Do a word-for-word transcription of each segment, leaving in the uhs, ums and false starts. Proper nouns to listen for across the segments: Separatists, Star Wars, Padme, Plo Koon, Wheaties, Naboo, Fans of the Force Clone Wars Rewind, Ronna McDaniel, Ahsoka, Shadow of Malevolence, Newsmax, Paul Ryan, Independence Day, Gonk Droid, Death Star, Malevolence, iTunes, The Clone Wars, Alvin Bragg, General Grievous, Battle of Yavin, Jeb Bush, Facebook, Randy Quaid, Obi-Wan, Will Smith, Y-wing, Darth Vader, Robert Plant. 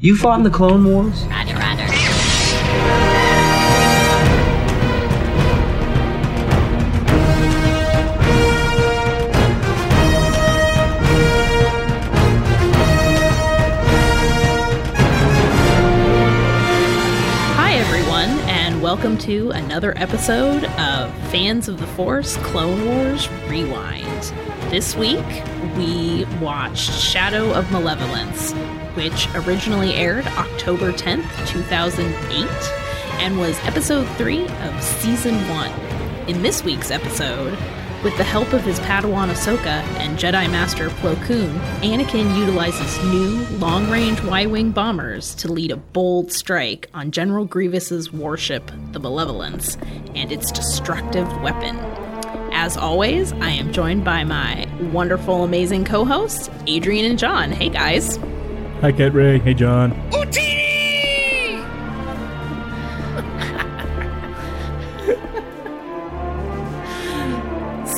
You fought in the Clone Wars? Roger, roger. Hi, everyone, and welcome to another episode of Fans of the Force Clone Wars Rewind. This week, we watched Shadow of Malevolence, which originally aired October tenth, two thousand eight, and was episode three of season one. In this week's episode, with the help of his Padawan Ahsoka and Jedi Master Plo Koon, Anakin utilizes new long-range Y-wing bombers to lead a bold strike on General Grievous's warship, the Malevolence, and its destructive weapon. As always, I am joined by my wonderful, amazing co-hosts, Adrian and John. Hey, guys. Hi, Cat Ray. Hey, John. Ootini!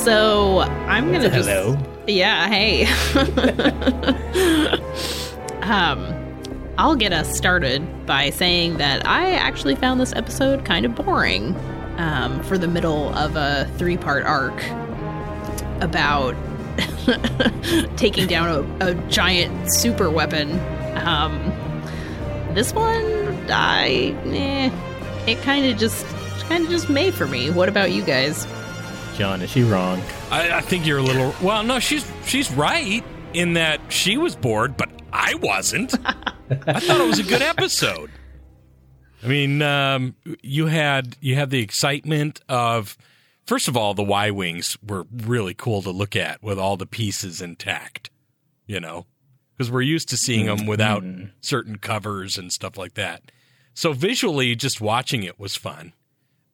So, I'm going to just... Hello. Yeah, hey. um... I'll get us started by saying that I actually found this episode kind of boring. Um, for the middle of a three-part arc about taking down a, a giant super weapon. Um, this one, I, eh, it kind of just, kind of just made for me. What about you guys? John, is she wrong? I, I think you're a little. Well, no, she's she's right in that she was bored, but I wasn't. I thought it was a good episode. I mean, um, you had you had the excitement of, first of all, the Y-wings were really cool to look at with all the pieces intact, you know, because we're used to seeing them without mm. certain covers and stuff like that. So visually, just watching it was fun.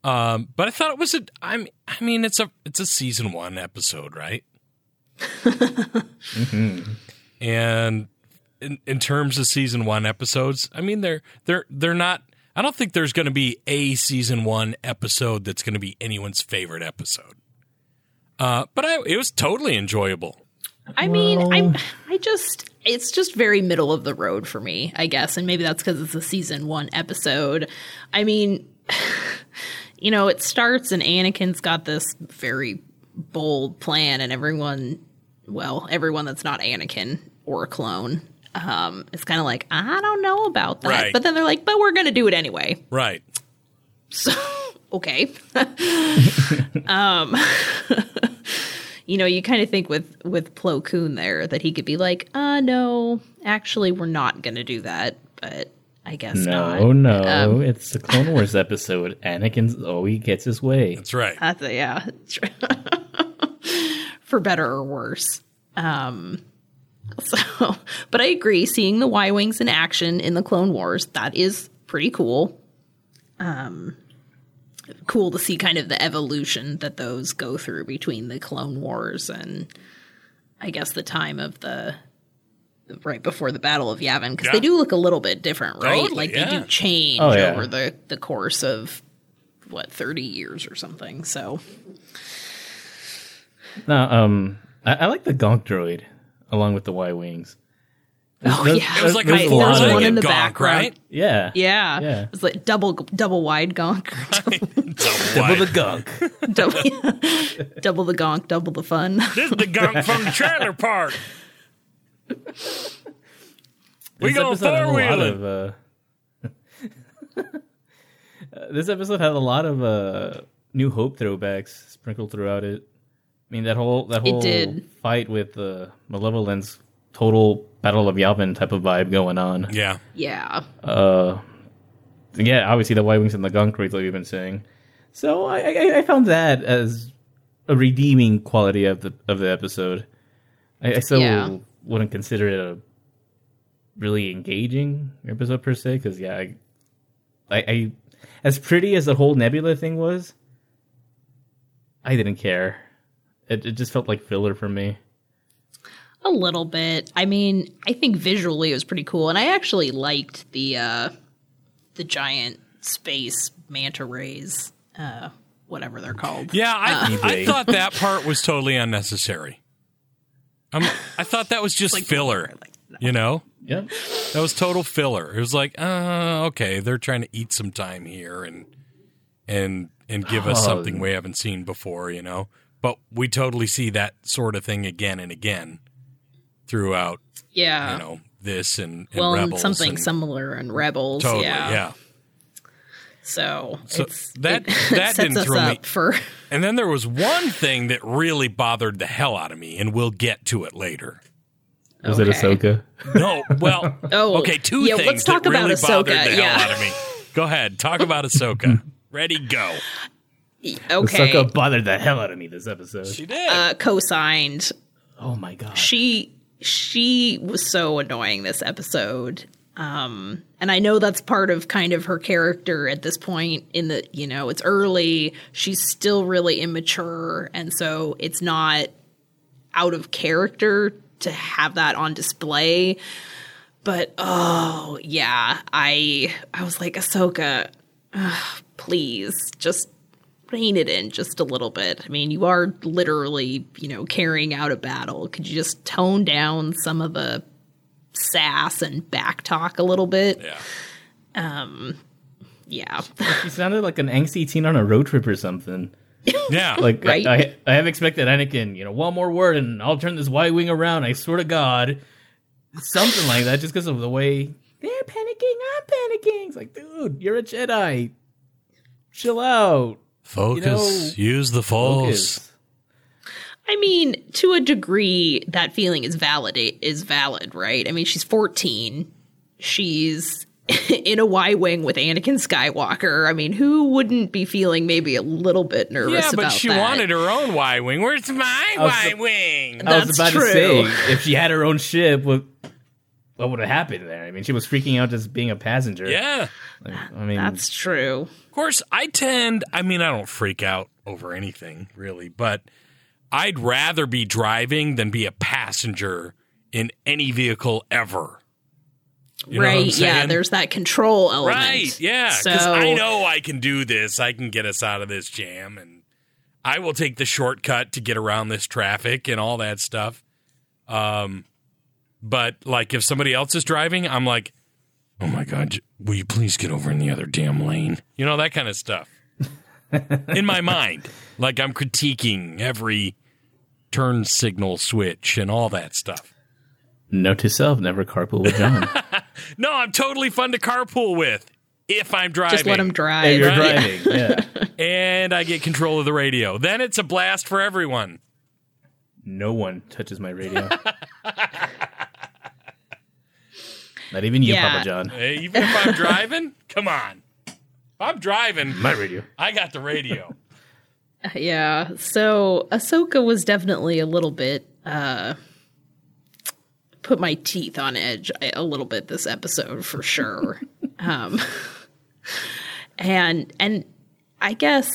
Um, but I thought it was a. I'm, I mean, it's a it's a season one episode, right? mm-hmm. And in, in terms of season one episodes, I mean, they're they're they're not. I don't think there's going to be a season one episode that's going to be anyone's favorite episode. Uh, but I, it was totally enjoyable. I mean, I I just, it's just very middle of the road for me, I guess. And maybe that's because it's a season one episode. I mean, you know, it starts and Anakin's got this very bold plan and everyone, well, everyone that's not Anakin or a clone. Um, it's kind of like, I don't know about that. Right. But then they're like, but we're going to do it anyway. Right. So, okay. um, you know, you kind of think with, with Plo Koon there that he could be like, uh, no, actually, we're not going to do that. But I guess no, not. No, no. Um, it's the Clone Wars episode. Anakin's, oh, he gets his way. That's right. That's a, yeah. For better or worse. Um So, but I agree, seeing the Y-wings in action in the Clone Wars, that is pretty cool. Um, cool to see kind of the evolution that those go through between the Clone Wars and, I guess, the time of the, right before the Battle of Yavin, because yeah. they do look a little bit different, right? Totally, like, yeah. they do change oh, yeah. over the, the course of, what, thirty years or something, so. No, um, I, I like the Gonk Droid. Along with the Y-wings. Oh, there's, yeah. There's, there's like a there's one in the Gonk, back, right? Yeah. Yeah. yeah. It was like double double wide Gonk. Right. double, double the Gonk. double, yeah. double the Gonk, double the fun. This is the Gonk from the trailer park. We go four-wheeling. Uh, this episode had a lot of uh, New Hope throwbacks sprinkled throughout it. I mean, that whole that whole fight with the uh, Malevolence, total Battle of Yavin type of vibe going on. Yeah. Yeah. Uh, yeah, obviously the Y-wings and the Gonk Droids, like we've been saying. So I, I, I found that as a redeeming quality of the of the episode. I, I still yeah. wouldn't consider it a really engaging episode per se, because, yeah, I, I, I, as pretty as the whole Nebula thing was, I didn't care. It, it just felt like filler for me. A little bit. I mean, I think visually it was pretty cool. And I actually liked the uh, the giant space manta rays, uh, whatever they're called. Yeah, I, uh, I thought that part was totally unnecessary. I'm, I thought that was just like, filler. Like, You know? Yeah. That was total filler. It was like, uh, okay, they're trying to eat some time here and and and give us oh. something we haven't seen before, you know? But we totally see that sort of thing again and again throughout, yeah. you know, this and, and well, Rebels. Well, something and, similar in Rebels, totally, yeah. yeah. So, so it's, that, it that sets didn't us throw up me. For... And then there was one thing that really bothered the hell out of me, and we'll get to it later. Okay. Was it Ahsoka? No, well, oh, okay, two yeah, things let's talk that about really Ahsoka. bothered the yeah. hell out of me. Go ahead, talk about Ahsoka. Ready, go. Okay. Ahsoka bothered the hell out of me this episode. She did. Uh, co-signed. Oh, my God. She, she was so annoying this episode. Um, and I know that's part of kind of her character at this point in the, you know, it's early. She's still really immature. And so it's not out of character to have that on display. But, oh, yeah, I I was like, Ahsoka, ugh, please just rein it in just a little bit. I mean, you are literally, you know, carrying out a battle. Could you just tone down some of the sass and back talk a little bit? Yeah. Um, yeah. She sounded like an angsty teen on a road trip or something. Yeah. Like, right? I, I have expected Anakin, you know, one more word and I'll turn this Y-wing around, I swear to God. Something like that, just because of the way they're panicking, I'm panicking. It's like, dude, you're a Jedi. Chill out. Focus. You know, use the Force. Focus. I mean, to a degree, that feeling is valid, is valid, right? I mean, she's fourteen. She's in a Y-wing with Anakin Skywalker. I mean, who wouldn't be feeling maybe a little bit nervous about that? Yeah, but she that? wanted her own Y-wing. Where's my Y-wing? I was about true. to say, if she had her own ship, what, what would have happened there? I mean, she was freaking out just being a passenger. Yeah. Like, I mean, that's true. Of course, I tend, I mean, I don't freak out over anything, really, but... I'd rather be driving than be a passenger in any vehicle ever. You know right, yeah, there's that control element. Right, yeah, because so, I know I can do this. I can get us out of this jam, and I will take the shortcut to get around this traffic and all that stuff. Um, but, like, if somebody else is driving, I'm like, oh, my God, will you please get over in the other damn lane? You know, that kind of stuff. In my mind, like I'm critiquing every turn signal switch and all that stuff. Note to self, never carpool with John. No, I'm totally fun to carpool with if I'm driving. Just let him drive. If you're right? driving, yeah. And I get control of the radio. Then it's a blast for everyone. No one touches my radio. Not even you, yeah. Papa John. Hey, even if I'm driving, come on. I'm driving. My radio. I got the radio. Yeah. So Ahsoka was definitely a little bit, uh, put my teeth on edge a little bit this episode for sure. um, and, and I guess,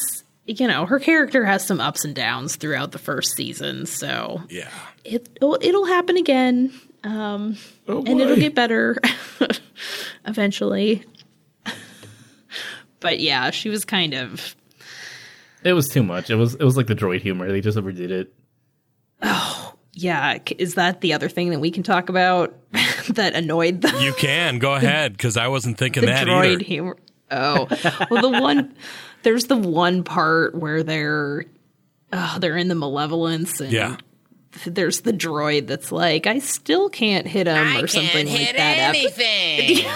you know, her character has some ups and downs throughout the first season. So yeah, it, it'll, it'll happen again. Um, oh, and it'll get better eventually. But yeah, she was kind of. It was too much. It was it was like the droid humor. They just overdid it. Oh yeah, is that the other thing that we can talk about that annoyed them? You can go ahead because I wasn't thinking the that droid either. Droid humor. Oh well, the one there's the one part where they're oh, they're in the Malevolence and yeah. there's the droid that's like, I still can't hit him I or something like hit that. Anything.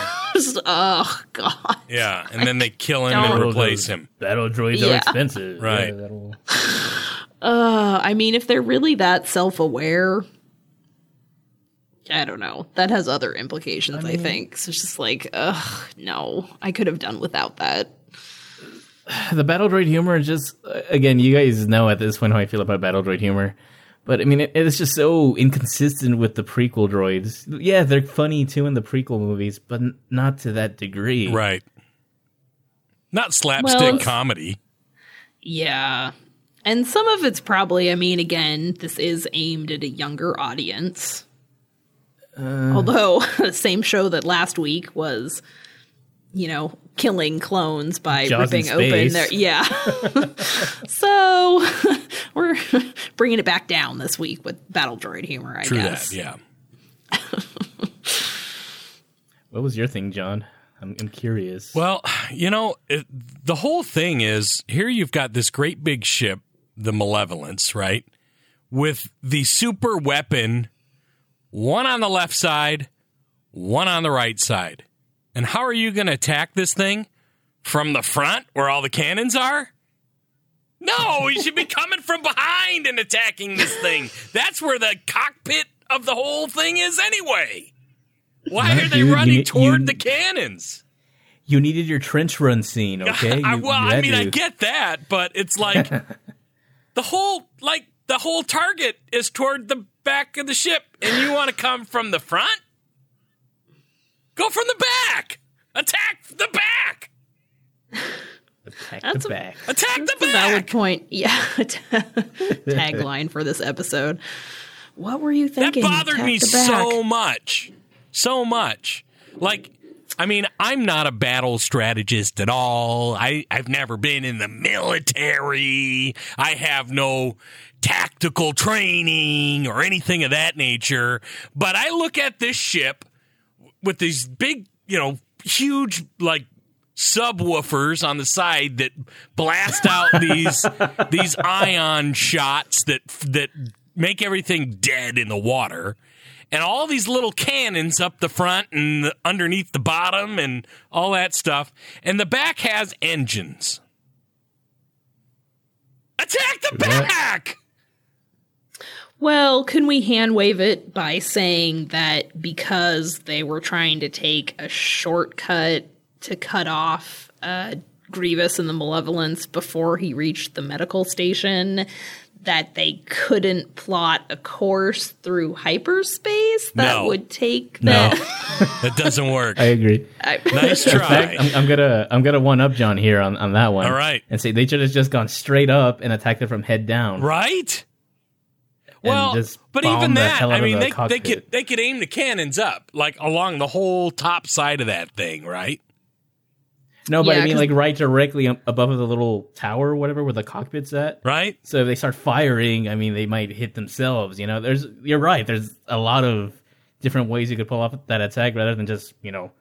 Oh God! Yeah, and then they kill him don't. and replace him. Battle droids yeah. are expensive, right? Yeah, uh, I mean, if they're really that self-aware, I don't know. That has other implications, I, mean, I think. So it's just like, ugh, no, I could have done without that. The battle droid humor is just again, you guys know at this point how I feel about battle droid humor. But, I mean, it, it's just so inconsistent with the prequel droids. Yeah, they're funny, too, in the prequel movies, but n- not to that degree. Right. Not slapstick well, comedy. Yeah. And some of it's probably, I mean, again, this is aimed at a younger audience. Uh, Although, the same show that last week was, you know, killing clones by Jaws ripping open their... Yeah. So... We're bringing it back down this week with battle droid humor, I True guess. True that, yeah. What was your thing, John? I'm, I'm curious. Well, you know, it, the whole thing is, here you've got this great big ship, the Malevolence, right? With the super weapon, one on the left side, one on the right side. And how are you going to attack this thing? From the front, where all the cannons are? No, you should be coming from behind and attacking this thing. That's where the cockpit of the whole thing is anyway. Why are they running toward the cannons? You needed your trench run scene, okay? I, well, I mean, I get that, but it's like the whole like the whole target is toward the back of the ship, and you want to come from the front? Go from the back. Attack the back. Attack That's the back. A, Attack the back. Valid point. Yeah. Tagline for this episode. What were you thinking? That bothered Attack me so much. So much. Like, I mean, I'm not a battle strategist at all. I, I've never been in the military. I have no tactical training or anything of that nature. But I look at this ship with these big, you know, huge, like, subwoofers on the side that blast out these these ion shots that that make everything dead in the water. And all these little cannons up the front and the, underneath the bottom and all that stuff. And the back has engines. Attack the back! Well, can we hand wave it by saying that because they were trying to take a shortcut to cut off uh, Grievous and the Malevolence before he reached the medical station, that they couldn't plot a course through hyperspace? That no. would take that. No, that doesn't work. I agree. I, nice try. In fact, I'm, I'm gonna I'm gonna one up John here on, on that one. All right, and say they should have just gone straight up and attacked it from head down. Right. Well, but even that, I mean, they cockpit. they could they could aim the cannons up like along the whole top side of that thing, right? No, but yeah, I mean, like, right directly above the little tower or whatever where the cockpit's at. Right. So if they start firing, I mean, they might hit themselves, you know? There's, you're right. There's a lot of different ways you could pull off that attack rather than just, you know,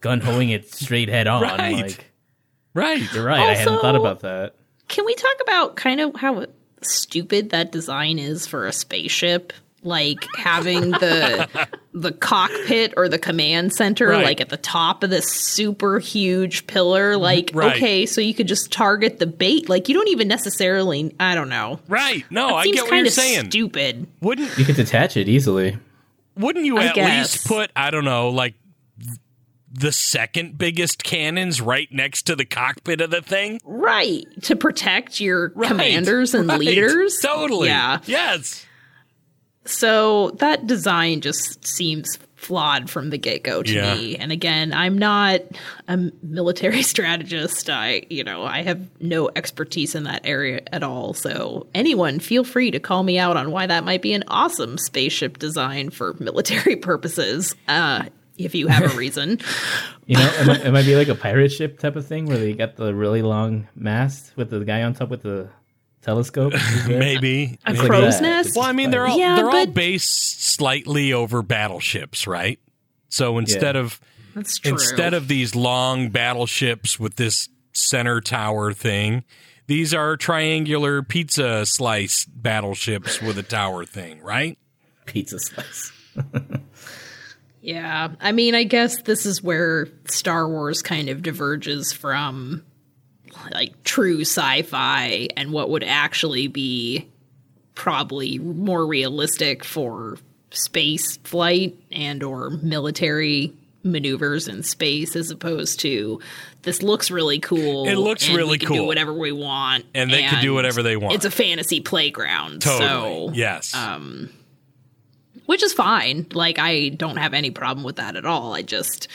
gun-hoing it straight head on. Right. Like, right. You're right. Also, I hadn't thought about that. Can we talk about kind of how stupid that design is for a spaceship? Like, having the the cockpit or the command center, right, like, at the top of this super huge pillar. Like, right, okay, so you could just target the bait. Like, you don't even necessarily, I don't know. Right. No, that I get what you're saying. Stupid. Wouldn't you could detach it easily. Wouldn't you I at guess. least put, I don't know, like, the second biggest cannons right next to the cockpit of the thing? Right. To protect your right. commanders and right. leaders? Totally. Yeah. Yes. So that design just seems flawed from the get-go to yeah. me. And again, I'm not a military strategist. I, you know, I have no expertise in that area at all. So anyone, feel free to call me out on why that might be an awesome spaceship design for military purposes, uh, if you have a reason. You know, it might, it might be like a pirate ship type of thing where they got the really long mast with the guy on top with the telescope, maybe a maybe crow's that. nest. Well, I mean, they're all yeah, they're all based slightly over battleships, right? So instead yeah. of That's true. instead of these long battleships with this center tower thing, these are triangular pizza slice battleships with a tower thing, right? Pizza slice. Yeah, I mean, I guess this is where Star Wars kind of diverges from, like, true sci-fi and what would actually be probably more realistic for space flight and or military maneuvers in space, as opposed to this looks really cool. It looks and really we can cool. do whatever we want, and they and can do whatever they want. It's a fantasy playground. Totally. So, yes. Um, which is fine. Like, I don't have any problem with that at all. I just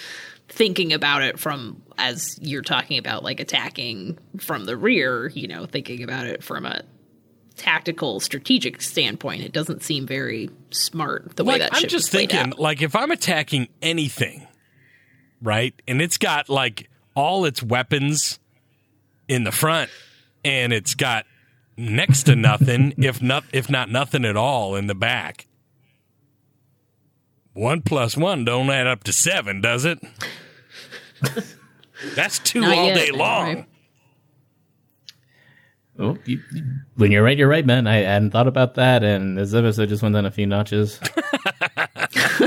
thinking about it from, as you're talking about, like, attacking from the rear, you know, thinking about it from a tactical, strategic standpoint, it doesn't seem very smart the like, way that I'm ship just is thinking, out. Like, if I'm attacking anything, right, and it's got, like, all its weapons in the front, and it's got next to nothing, if not, if not nothing at all in the back, one plus one don't add up to seven, does it? That's two Not all yet, day long. Right. Oh, you, you, when you're right, you're right, man. I hadn't thought about that, and this episode just went down a few notches. Yeah,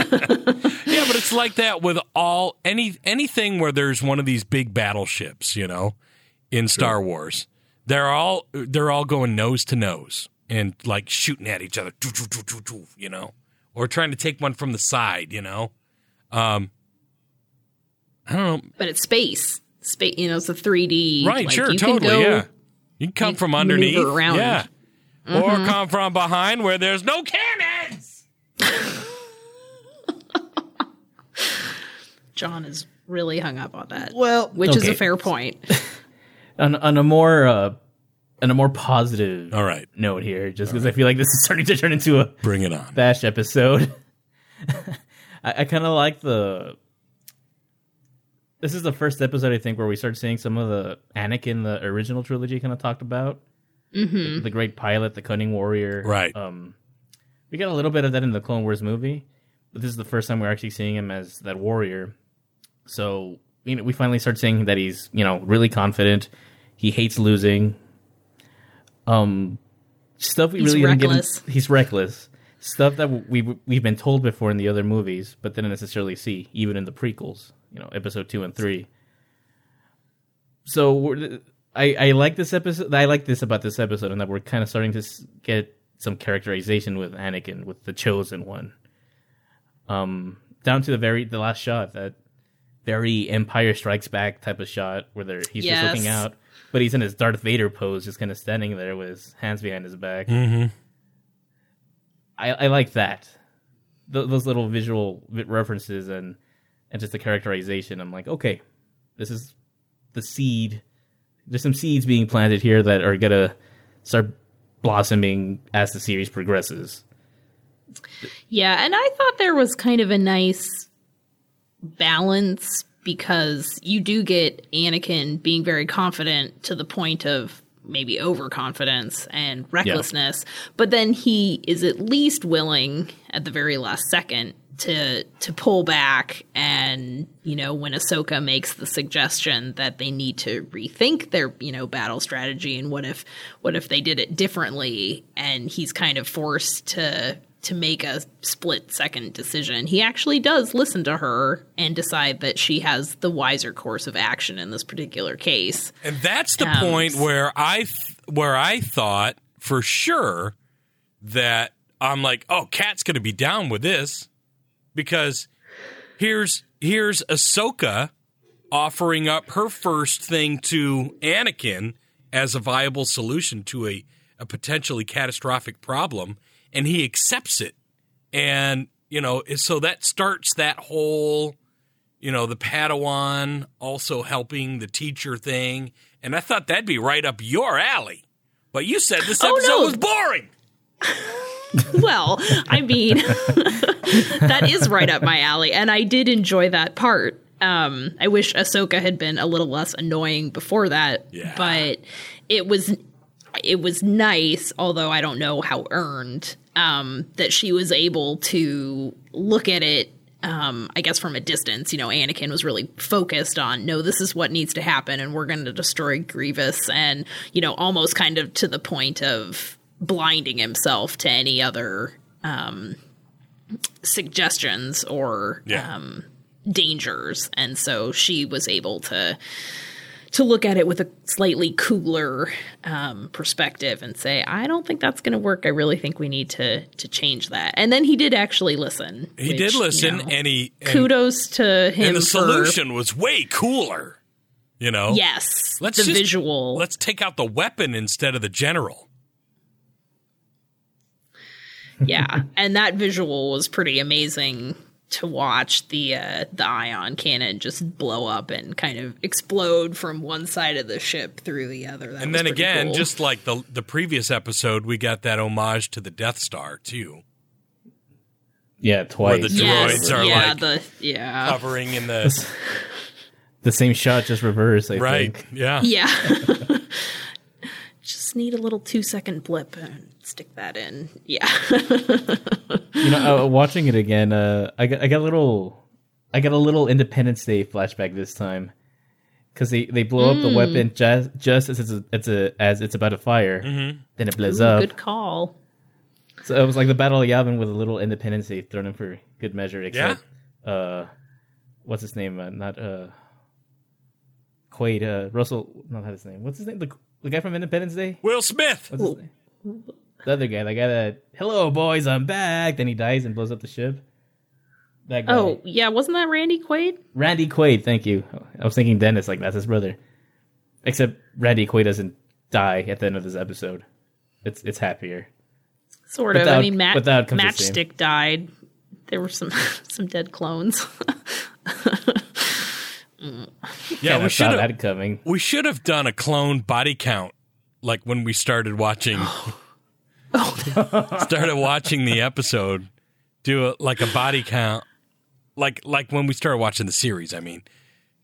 but it's like that with all any anything where there's one of these big battleships, you know, in Star sure. Wars. They're all they're all going nose to nose and like shooting at each other, you know, or trying to take one from the side, you know. Um, I don't know, but it's space, space. You know, it's a three D, right? Like, sure, you totally, can go, yeah. You can come you from underneath, around. yeah, mm-hmm. or come from behind where there's no cannons. John is really hung up on that. Well, which okay. is a fair point. On, on a more, uh, on a more positive All right. note here, just because right. I feel like this is starting to turn into a bring it on bash episode. I, I kind of like the. This is the first episode I think where we start seeing some of the Anakin, the original trilogy, kind of talked about. Mm-hmm. The, the great pilot, the cunning warrior, right? Um, we got a little bit of that in the Clone Wars movie, but this is the first time we're actually seeing him as that warrior. So you know, we finally start seeing that he's you know really confident. He hates losing. Um, stuff we he's really reckless. Didn't get in, he's reckless. Stuff that we we've been told before in the other movies, but didn't necessarily see even in the prequels. You know, episode two and three. So we're, I I like this episode. I like this about this episode, and that we're kind of starting to get some characterization with Anakin, with the chosen one. Um, down to the very the last shot, that very Empire Strikes Back type of shot, where there he's yes. just looking out. But he's in his Darth Vader pose, just kind of standing there with his hands behind his back. Mm-hmm. I, I like that. Th- those little visual references and, and just the characterization. I'm like, okay, this is the seed. There's some seeds being planted here that are going to start blossoming as the series progresses. Yeah, and I thought there was kind of a nice balance, because you do get Anakin being very confident to the point of maybe overconfidence and recklessness, yeah. but then he is at least willing at the very last second to to pull back. And you know, when Ahsoka makes the suggestion that they need to rethink their you know battle strategy and what if what if they did it differently, and he's kind of forced to to make a split-second decision, he actually does listen to her and decide that she has the wiser course of action in this particular case. And that's the um, point where I th- where I thought for sure that I'm like, oh, Kat's going to be down with this, because here's here's Ahsoka offering up her first thing to Anakin as a viable solution to a, a potentially catastrophic problem. And he accepts it. And, you know, so that starts that whole, you know, the Padawan also helping the teacher thing. And I thought that'd be right up your alley. But you said this episode oh, no. was boring. Well, I mean, that is right up my alley. And I did enjoy that part. Um, I wish Ahsoka had been a little less annoying before that. Yeah. But it was... It was nice, although I don't know how earned, um, that she was able to look at it, um, I guess, from a distance. You know, Anakin was really focused on, no, this is what needs to happen, and we're going to destroy Grievous, and, you know, almost kind of to the point of blinding himself to any other um, suggestions or yeah. um, dangers. And so she was able to... to look at it with a slightly cooler um, perspective and say, I don't think that's going to work. I really think we need to to change that. And then he did actually listen. He which, did listen, you know, and he and, kudos to him. And the solution for, was way cooler, you know. Yes, let's the just, visual. Let's take out the weapon instead of the general. Yeah, and that visual was pretty amazing. To watch the uh, the ion cannon just blow up and kind of explode from one side of the ship through the other. That and then again, cool. just like the the previous episode, we got that homage to the Death Star too. Yeah, twice. Where the yes. droids are yeah, like the, yeah. covering in the the same shot, just reversed. I right? Think. Yeah. Yeah. Just need a little two second blip. And stick that in. Yeah. You know, uh, watching it again, uh, I got I got a little, I got a little Independence Day flashback this time, because they, they blow mm. up the weapon just just as it's a, it's a as it's about to fire, mm-hmm. then it blows Ooh, up. Good call. So it was like the Battle of Yavin with a little Independence Day thrown in for good measure. Except, yeah. Uh, what's his name? Uh, not uh, Quaid. Uh, Russell. Not his name. What's his name? The, the guy from Independence Day. Will Smith. What's his name? The other guy. The guy that, hello boys, I'm back. Then he dies and blows up the ship. That guy. Oh yeah, wasn't that Randy Quaid? Randy Quaid. Thank you. I was thinking Dennis. Like that's his brother. Except Randy Quaid doesn't die at the end of this episode. It's it's happier. Sort of. Without, I mean, Matt, Matchstick died. There were some some dead clones. mm. Yeah, we should have coming. We should have done a clone body count, like when we started watching. oh. started watching the episode. Do a, like a body count, like like when we started watching the series. I mean,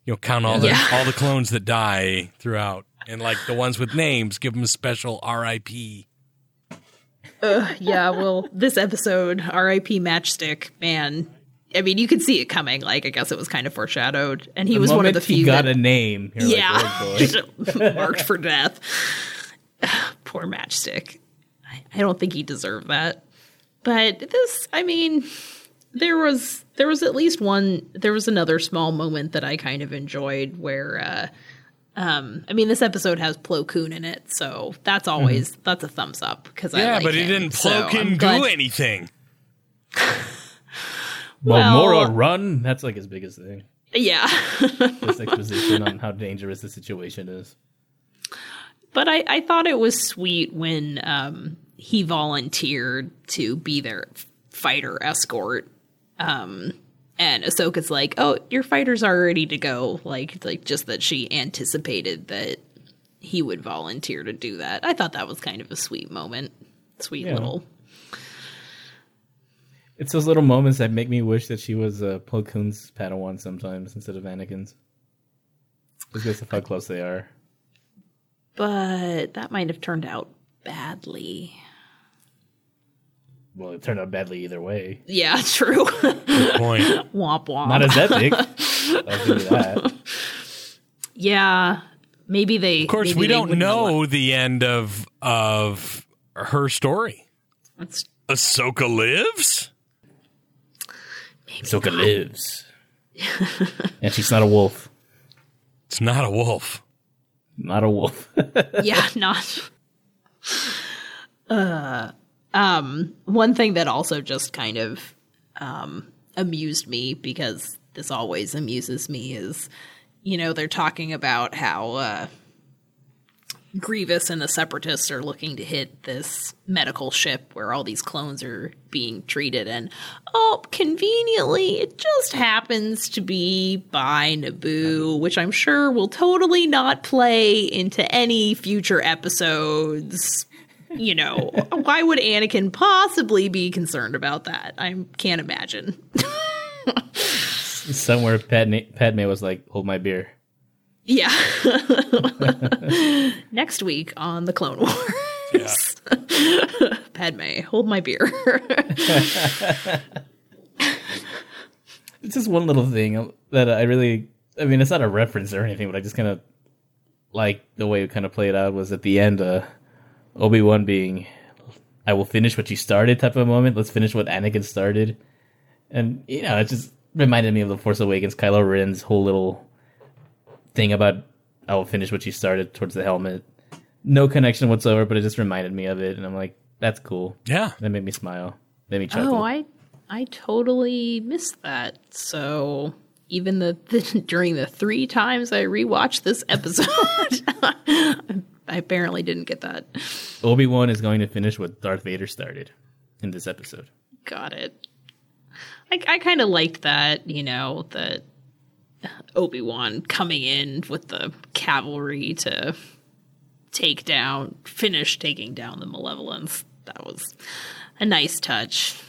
you know, count all the yeah. all the clones that die throughout, and like the ones with names, give them a special R I P. Uh, yeah, well, this episode, R I P Matchstick, man. I mean, you could see it coming. Like, I guess it was kind of foreshadowed. And he the was one of the few. He got that, a name. You're yeah. Like, boy. Marked for death. Poor Matchstick. I, I don't think he deserved that. But this, I mean, there was there was at least one, there was another small moment that I kind of enjoyed where, uh, Um, I mean, this episode has Plo Koon in it, so that's always mm-hmm. that's a thumbs up because yeah, I like but he didn't Plo Koon so do anything. well, Momora run. That's like his biggest thing. Yeah, this exposition on how dangerous the situation is. But I, I thought it was sweet when um, he volunteered to be their fighter escort. Um, And Ahsoka's like, oh, your fighters are ready to go. Like, like just that she anticipated that he would volunteer to do that. I thought that was kind of a sweet moment. Sweet yeah. little. It's those little moments that make me wish that she was uh, Plo Koon's Padawan sometimes instead of Anakin's. Because of how close they are. But that might have turned out badly. Well, it turned out badly either way. Yeah, true. Good point. Womp womp. Not as epic. I'll give you that. Yeah, maybe they. Of course, we don't know the end of of her story. That's... Ahsoka lives. Maybe Ahsoka not. lives, and she's not a wolf. It's not a wolf. Not a wolf. yeah, not. Uh. Um, one thing that also just kind of um, amused me, because this always amuses me, is, you know, they're talking about how uh, Grievous and the Separatists are looking to hit this medical ship where all these clones are being treated. And, oh, conveniently, it just happens to be by Naboo, which I'm sure will totally not play into any future episodes. You know, why would Anakin possibly be concerned about that? I can't imagine. Somewhere Padme, Padme was like, hold my beer. Yeah. Next week on The Clone Wars. Yeah. Padme, hold my beer. It's just one little thing that I really, I mean, it's not a reference or anything, but I just kind of like the way it kind of played out was at the end, uh, Obi-Wan being, I will finish what you started type of moment. Let's finish what Anakin started. And, you know, it just reminded me of The Force Awakens, Kylo Ren's whole little thing about, I will finish what you started towards the helmet. No connection whatsoever, but it just reminded me of it. And I'm like, that's cool. Yeah. That made me smile. Made me chuckle. Oh, I, I totally missed that. So... Even the, the during the three times I rewatched this episode, I apparently didn't get that. Obi-Wan is going to finish what Darth Vader started in this episode. Got it. I, I kind of liked that, you know, that Obi-Wan coming in with the cavalry to take down, finish taking down the Malevolence. That was a nice touch.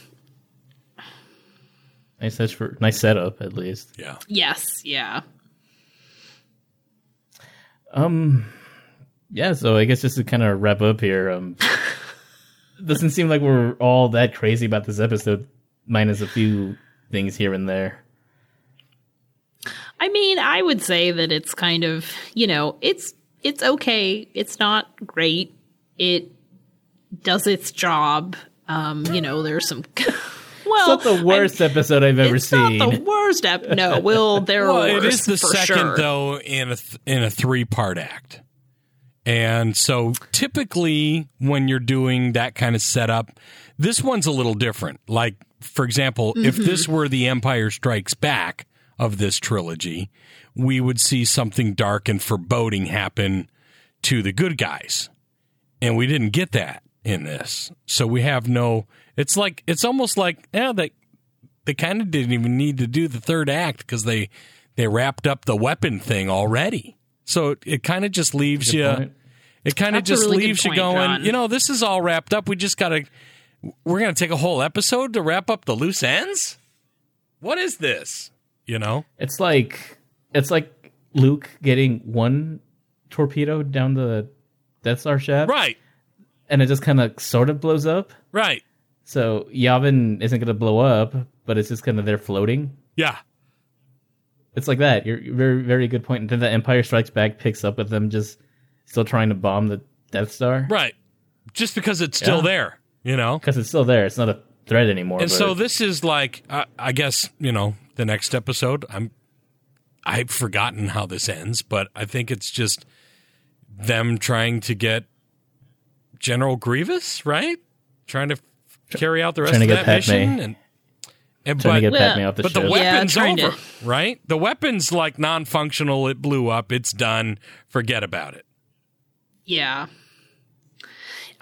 Nice touch for nice setup, at least. Yeah. Yes. Yeah. Um. Yeah. So I guess just to kind of wrap up here, um, doesn't seem like we're all that crazy about this episode, minus a few things here and there. I mean, I would say that it's kind of, you know, it's it's okay. It's not great. It does its job. Um, you know, there's some... Well, it's not the worst I'm, episode I've ever it's seen. It's not the worst episode. No, well, there are well, worse, it is the second, sure. though, in a, th- in a three-part act. And so typically when you're doing that kind of setup, this one's a little different. Like, for example, mm-hmm. if this were The Empire Strikes Back of this trilogy, we would see something dark and foreboding happen to the good guys. And we didn't get that in this. So we have no... It's like it's almost like yeah they they kind of didn't even need to do the third act because they they wrapped up the weapon thing already. So it, it kind of just leaves you it kind of just leaves you going, you know, this is all wrapped up. We just got to we're going to take a whole episode to wrap up the loose ends. What is this? You know, it's like it's like Luke getting one torpedo down the Death Star shaft. Right. And it just kind of sort of blows up. Right. So Yavin isn't going to blow up, but it's just kind of there floating. Yeah. It's like that. You're very, very good point. And then the Empire Strikes Back picks up with them just still trying to bomb the Death Star. Right. Just because it's still yeah. there, you know? Because it's still there. It's not a threat anymore. And so this is like, uh, I guess, you know, the next episode. I'm, I've forgotten how this ends, but I think it's just them trying to get General Grievous, right? Trying to... carry out the rest of that mission, and, and but, to get Padme off the but the ship. Weapon's yeah, over, to. Right? The weapon's like non-functional. It blew up. It's done. Forget about it. Yeah,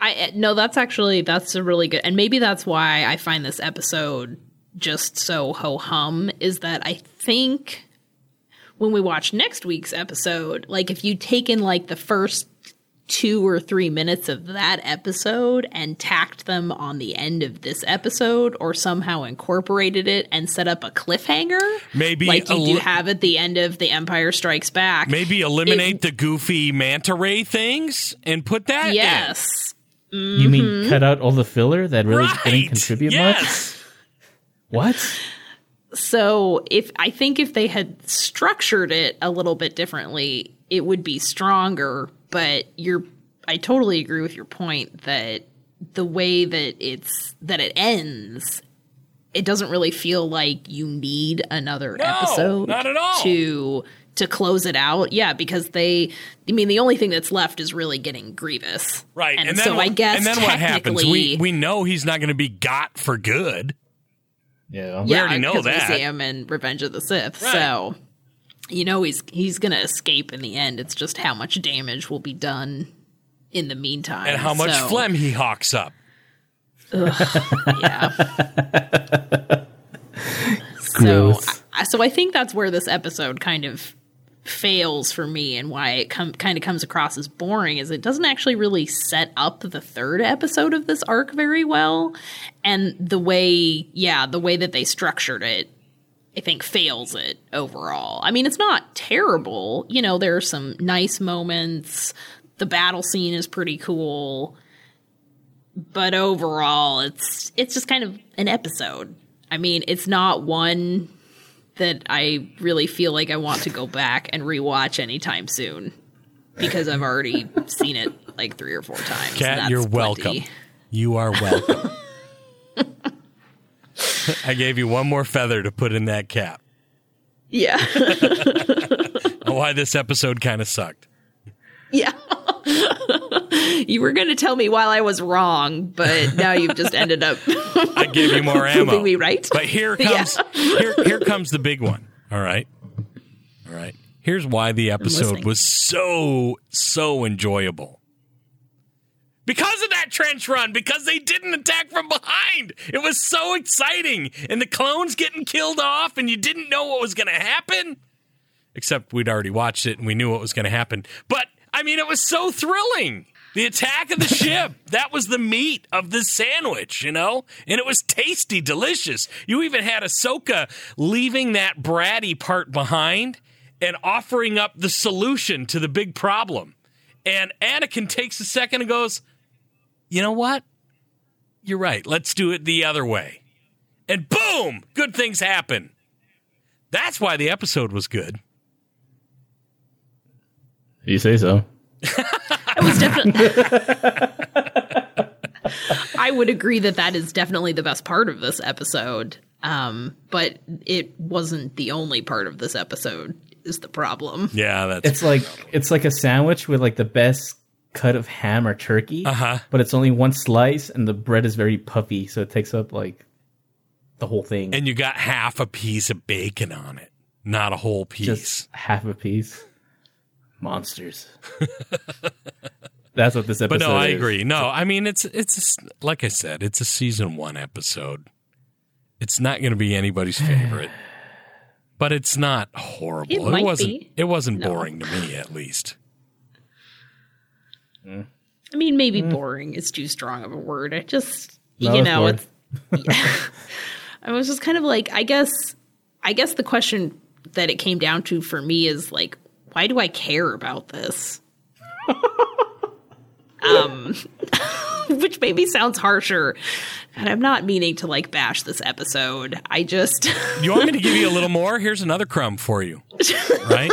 I no. That's actually that's a really good, and maybe that's why I find this episode just so ho hum. Is that I think when we watch next week's episode, like if you take in like the first two or three minutes of that episode and tacked them on the end of this episode or somehow incorporated it and set up a cliffhanger. Maybe like you el- do have at the end of The Empire Strikes Back. Maybe eliminate if, the goofy manta ray things and put that yes. in. Mm-hmm. You mean cut out all the filler that really right. didn't contribute yes. much? What? So if I think if they had structured it a little bit differently, it would be stronger. But you're, I totally agree with your point that the way that it's that it ends, it doesn't really feel like you need another no, episode not at all. to to close it out. Yeah, because they, I mean, the only thing that's left is really getting Grievous, right? And, and so what, I guess, and then what happens? We we know he's not going to be got for good. Yeah, we yeah, already know that. We see him in Revenge of the Sith, right. so. You know, he's he's going to escape in the end. It's just how much damage will be done in the meantime. And how much so. phlegm he hawks up. Ugh, yeah. so, I, so I think that's where this episode kind of fails for me and why it com- kind of comes across as boring is it doesn't actually really set up the third episode of this arc very well. And the way, yeah, the way that they structured it, I think, fails it overall. I mean, it's not terrible. You know, there are some nice moments. The battle scene is pretty cool. But overall, it's it's just kind of an episode. I mean, it's not one that I really feel like I want to go back and rewatch anytime soon because I've already seen it like three or four times. Kat, you're plenty. welcome. You are welcome. I gave you one more feather to put in that cap. Yeah. Why this episode kind of sucked. Yeah. You were going to tell me while I was wrong, but now you've just ended up. I gave you more ammo. Proving me right. But here comes yeah. here here comes the big one. All right. All right. Here's why the episode was so so enjoyable. Because of that trench run, because they didn't attack from behind. It was so exciting. And the clones getting killed off, and you didn't know what was going to happen. Except we'd already watched it, and we knew what was going to happen. But, I mean, it was so thrilling. The attack of the ship, that was the meat of the sandwich, you know? And it was tasty, delicious. You even had Ahsoka leaving that bratty part behind and offering up the solution to the big problem. And Anakin takes a second and goes... You know what? you're right. Let's do it the other way. And boom, good things happen. That's why the episode was good. You say so. It was definitely... I would agree that that is definitely the best part of this episode. Um, but it wasn't the only part of this episode is the problem. Yeah, that's it's like it's like a sandwich with like the best cut of ham or turkey, uh-huh. but it's only one slice and the bread is very puffy, so it takes up like the whole thing. And you got half a piece of bacon on it, not a whole piece. Just half a piece. Monsters. That's what this episode is. But no, I is. agree. No, I mean, it's, it's like I said, it's a season one episode. It's not going to be anybody's favorite, but it's not horrible. It, it might wasn't, be. It wasn't no. boring to me, at least. Mm. I mean, maybe mm. boring is too strong of a word. I just, no, you know, it's, it's yeah. I was just kind of like, I guess, I guess the question that it came down to for me is like, why do I care about this? Um, which maybe sounds harsher, and I'm not meaning to like bash this episode. I just you want me to give you a little more? Here's another crumb for you, right?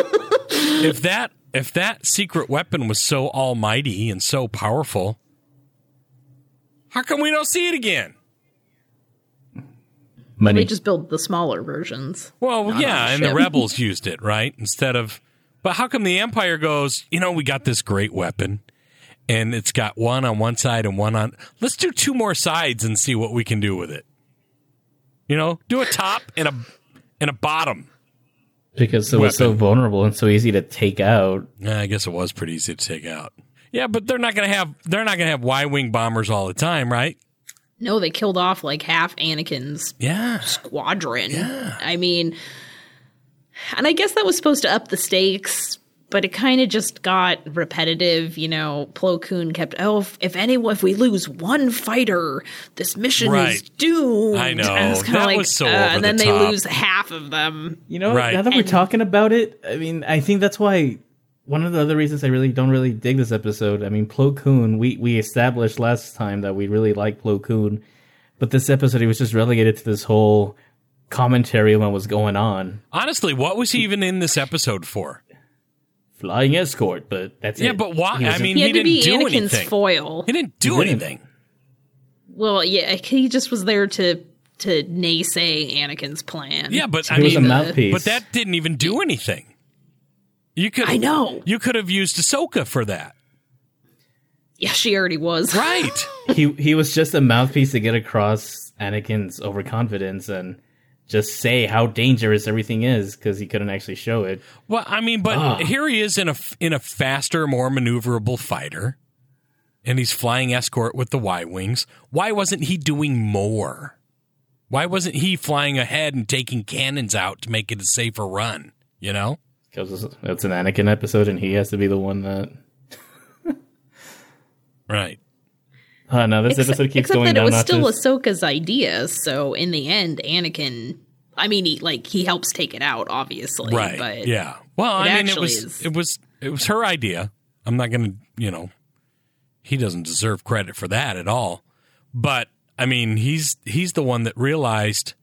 If that if that secret weapon was so almighty and so powerful, how come we don't see it again? Money. They just build the smaller versions. Well, not yeah, and the rebels used it, right? Instead of, but how come the Empire goes? You know, we got this great weapon. And it's got one on one side and one on... Let's do two more sides and see what we can do with it. You know, do a top and a and a bottom. Because it weapon. was so vulnerable and so easy to take out. Yeah, I guess it was pretty easy to take out. Yeah, but they're not going to have they're not going to have Y-wing bombers all the time, right? No, they killed off like half Anakin's yeah. squadron. Yeah. I mean, and I guess that was supposed to up the stakes. But it kind of just got repetitive, you know. Plo Koon kept, oh, if, if anyone, if we lose one fighter, this mission right. is doomed. I know and it's that like, was so uh, over and then the top. They lose half of them. You know, right. now that we're and, talking about it, I mean, I think that's why one of the other reasons I really don't really dig this episode. I mean, Plo Koon, we we established last time that we really liked Plo Koon, but this episode he was just relegated to this whole commentary on what was going on. Honestly, what was he even in this episode for? Flying escort, but that's yeah, it. Yeah, but why? I mean, he, he didn't be do Anakin's anything. Foil. He didn't do he didn't. anything. Well, yeah, he just was there to to naysay Anakin's plan. Yeah, but I he mean, was a mouthpiece. But that didn't even do anything. You could, I know, you could have used Ahsoka for that. Yeah, she already was right. he he was just a mouthpiece to get across Anakin's overconfidence and. Just say how dangerous everything is because he couldn't actually show it. Well, I mean, but ah. here he is in a in a faster, more maneuverable fighter, and he's flying escort with the Y-wings. Why wasn't he doing more? Why wasn't he flying ahead and taking cannons out to make it a safer run? You know, because it's an Anakin episode, and he has to be the one that. Right. Uh, no, this except, episode keeps except going that down. It was still this. Ahsoka's idea, so in the end, Anakin. I mean, he like he helps take it out, obviously. Right? But yeah. Well, I mean, it was is. it was it was her idea. I'm not going to, you know, he doesn't deserve credit for that at all. But I mean, he's he's the one that realized,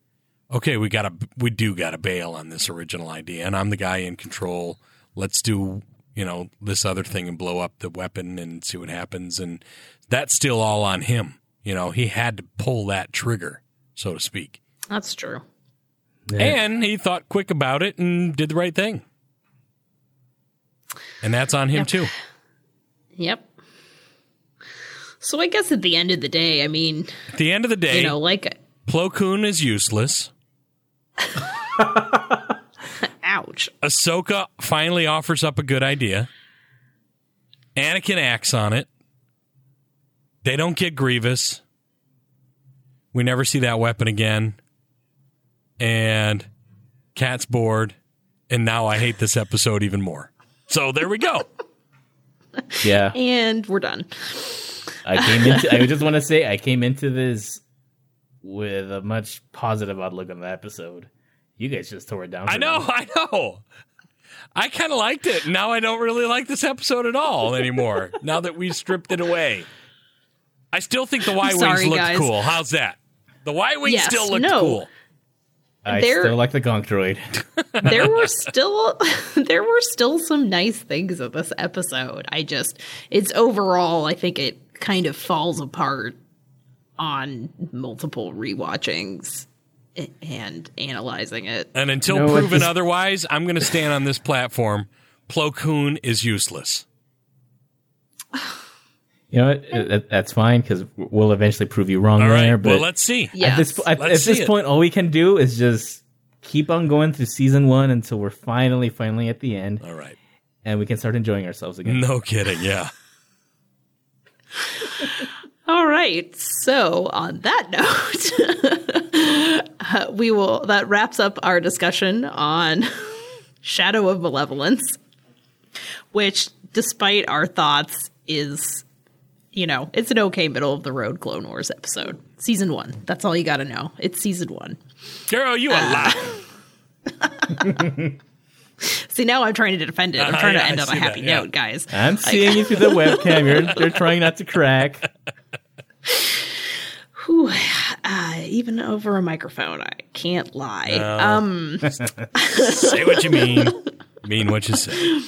okay, we gotta we do gotta bail on this original idea, and I'm the guy in control. Let's do. You know, this other thing and blow up the weapon and see what happens. And that's still all on him. You know, he had to pull that trigger, so to speak. That's true. Yeah. And he thought quick about it and did the right thing. And that's on him, yep. too. Yep. So I guess at the end of the day, I mean. At the end of the day, you know, like Plo Koon is useless. Ouch. Ahsoka finally offers up a good idea. Anakin acts on it. They don't get Grievous. We never see that weapon again. And Kat's bored. And now I hate this episode even more. So there we go. Yeah. And we're done. I came into, I just want to say I came into this with a much positive outlook on the episode. You guys just tore it down. I know, them. I know. I kind of liked it. Now I don't really like this episode at all anymore, now that we've stripped it away. I still think the Y-wings Sorry, look guys. cool. How's that? The Y-wings yes, still look no. cool. I there, still like the Gonk Droid. there were still there were still some nice things in this episode. I just it's overall I think it kind of falls apart on multiple rewatchings and analyzing it. And until you know, proven this- otherwise, I'm going to stand on this platform. Plo Koon is useless. You know what? That's fine because we'll eventually prove you wrong all right. there. But well, let's see. Yes. At this, at, at this point, all we can do is just keep on going through season one until we're finally, finally at the end. All right. And we can start enjoying ourselves again. No kidding. Yeah. All right. So on that note, uh, we will. That wraps up our discussion on Shadow of Malevolence, which, despite our thoughts, is... You know, it's an okay middle-of-the-road Clone Wars episode. Season one. That's all you got to know. It's season one. Girl, you uh, a lot. See, now I'm trying to defend it. I'm trying uh, yeah, to end I on a happy that, yeah. note, guys. I'm like, seeing you through the webcam. You're, you're trying not to crack. Whew, uh, even over a microphone, I can't lie. Uh, um, say what you mean. Mean what you say.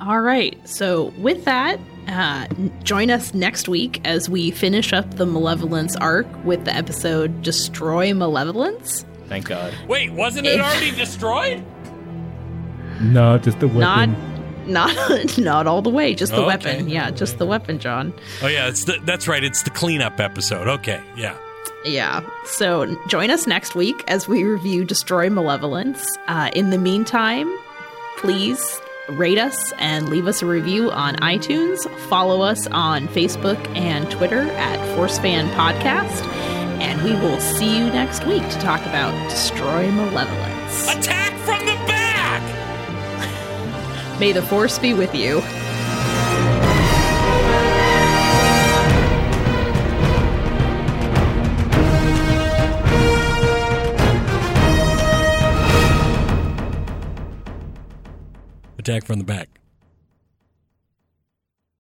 All right. So with that, uh, join us next week as we finish up the Malevolence arc with the episode Destroy Malevolence. Thank God. Wait, wasn't it, it already destroyed? No, just the weapon. Not, not, not all the way. Just the okay. weapon. Yeah, just the weapon, John. Oh, yeah. It's the, that's right. It's the cleanup episode. Okay. Yeah. Yeah. So join us next week as we review Destroy Malevolence. Uh, in the meantime, please... rate us and leave us a review on iTunes. Follow us on Facebook and Twitter at Force Fan Podcast. And we will see you next week to talk about Destroy Malevolence. Attack from the back! May the Force be with you. Attack from the back.